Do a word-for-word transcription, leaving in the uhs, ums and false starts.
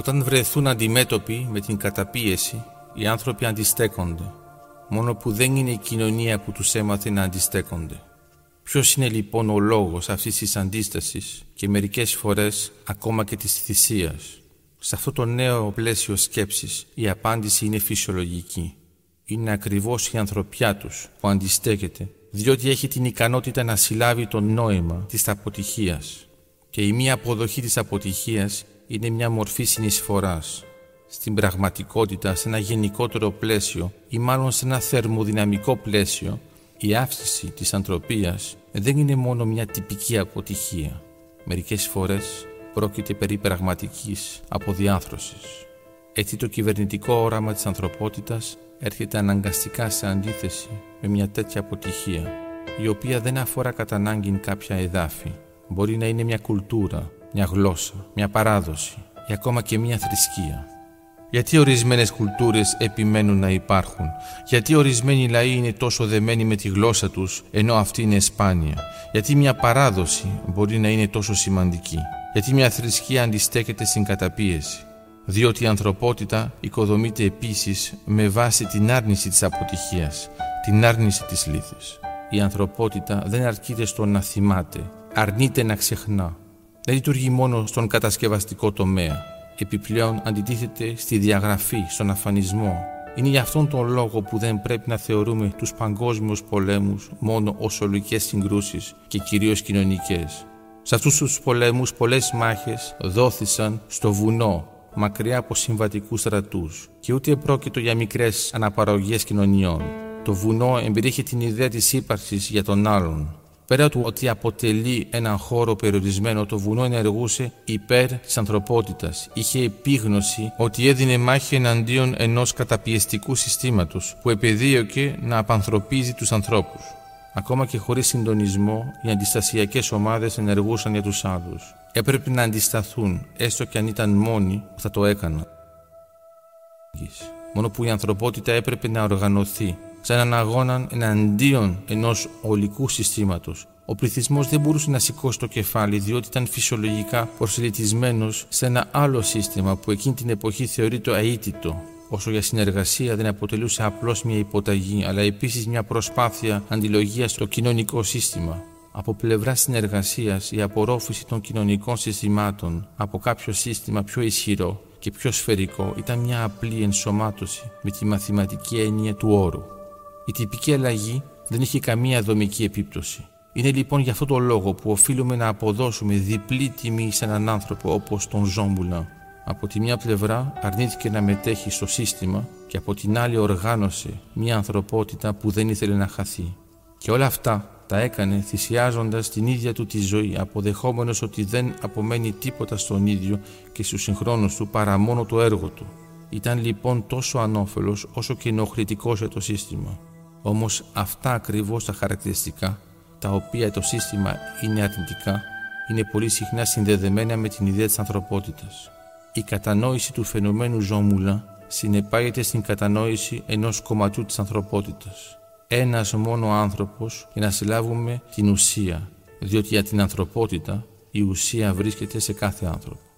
Όταν βρεθούν αντιμέτωποι με την καταπίεση, οι άνθρωποι αντιστέκονται, μόνο που δεν είναι η κοινωνία που τους έμαθε να αντιστέκονται. Ποιος είναι λοιπόν ο λόγος αυτής της αντίστασης και μερικές φορές ακόμα και της θυσίας? Σε αυτό το νέο πλαίσιο σκέψης η απάντηση είναι φυσιολογική. Είναι ακριβώς η ανθρωπιά τους που αντιστέκεται, διότι έχει την ικανότητα να συλλάβει το νόημα της αποτυχίας. Και η μία αποδοχή της αποτυχίας είναι μια μορφή συνεισφοράς στην πραγματικότητα, σε ένα γενικότερο πλαίσιο ή μάλλον σε ένα θερμοδυναμικό πλαίσιο. Η αύξηση της ανθρωπίας δεν είναι μόνο μια τυπική αποτυχία. Μερικές φορές πρόκειται περί πραγματικής αποδιάθρωσης. Έτσι το κυβερνητικό όραμα της ανθρωπότητας έρχεται αναγκαστικά σε αντίθεση με μια τέτοια αποτυχία, η οποία δεν αφορά κατά ανάγκη κάποια εδάφη. Μπορεί να είναι μια κουλτούρα, μια γλώσσα, μια παράδοση ή ακόμα και μια θρησκεία. Γιατί ορισμένες κουλτούρες επιμένουν να υπάρχουν? Γιατί ορισμένοι λαοί είναι τόσο δεμένοι με τη γλώσσα τους, ενώ αυτή είναι σπάνια? Γιατί μια παράδοση μπορεί να είναι τόσο σημαντική? Γιατί μια θρησκεία αντιστέκεται στην καταπίεση? Διότι η ανθρωπότητα οικοδομείται επίσης με βάση την άρνηση της αποτυχίας, την άρνηση της λύθης. Η ανθρωπότητα δεν αρκείται στο να θυμάται, αρνείται να ξεχνά. Δεν λειτουργεί μόνο στον κατασκευαστικό τομέα. Επιπλέον αντιτίθεται στη διαγραφή, στον αφανισμό. Είναι γι' αυτόν τον λόγο που δεν πρέπει να θεωρούμε τους παγκόσμιους πολέμους μόνο ως ολικές συγκρούσεις και κυρίως κοινωνικές. Σε αυτούς τους πολέμους πολλές μάχες δόθησαν στο βουνό, μακριά από συμβατικούς στρατούς, και ούτε πρόκειτο για μικρές αναπαραγωγές κοινωνιών. Το βουνό εμπεριέχει την ιδέα της ύπαρξης για τον άλλον. Πέρα του ότι αποτελεί έναν χώρο περιορισμένο, το βουνό ενεργούσε υπέρ της ανθρωπότητας. Είχε επίγνωση ότι έδινε μάχη εναντίον ενός καταπιεστικού συστήματος που επεδίωκε να απανθρωπίζει τους ανθρώπους. Ακόμα και χωρίς συντονισμό, οι αντιστασιακές ομάδες ενεργούσαν για τους άλλους. Έπρεπε να αντισταθούν, έστω και αν ήταν μόνοι που θα το έκαναν. Μόνο που η ανθρωπότητα έπρεπε να οργανωθεί σαν έναν αγώνα εναντίον ενός ολικού συστήματος. Ο πληθυσμός δεν μπορούσε να σηκώσει το κεφάλι, διότι ήταν φυσιολογικά προσελητισμένος σε ένα άλλο σύστημα που εκείνη την εποχή θεωρείται αίτητο. Όσο για συνεργασία δεν αποτελούσε απλώς μια υποταγή, αλλά επίσης μια προσπάθεια αντιλογίας στο κοινωνικό σύστημα. Από πλευρά συνεργασίας, η απορρόφηση των κοινωνικών συστημάτων από κάποιο σύστημα πιο ισχυρό και πιο σφαιρικό ήταν μια απλή ενσωμάτωση με τη μαθηματική έννοια του όρου. Η τυπική αλλαγή δεν είχε καμία δομική επίπτωση. Είναι λοιπόν γι' αυτόν τον λόγο που οφείλουμε να αποδώσουμε διπλή τιμή σε έναν άνθρωπο όπως τον Ζόμπουλα. Από τη μια πλευρά αρνήθηκε να μετέχει στο σύστημα και από την άλλη οργάνωσε μια ανθρωπότητα που δεν ήθελε να χαθεί. Και όλα αυτά τα έκανε θυσιάζοντας την ίδια του τη ζωή, αποδεχόμενος ότι δεν απομένει τίποτα στον ίδιο και στους συγχρόνους του παρά μόνο το έργο του. Ήταν λοιπόν τόσο ανώφελος όσο και ενοχλητικός για το σύστημα. Όμως αυτά ακριβώς τα χαρακτηριστικά, τα οποία το σύστημα είναι αρνητικά, είναι πολύ συχνά συνδεδεμένα με την ιδέα της ανθρωπότητας. Η κατανόηση του φαινομένου Ζόμπουλα συνεπάγεται στην κατανόηση ενός κομματιού της ανθρωπότητας. Ένας μόνο άνθρωπος, για να συλλάβουμε την ουσία, διότι για την ανθρωπότητα η ουσία βρίσκεται σε κάθε άνθρωπο.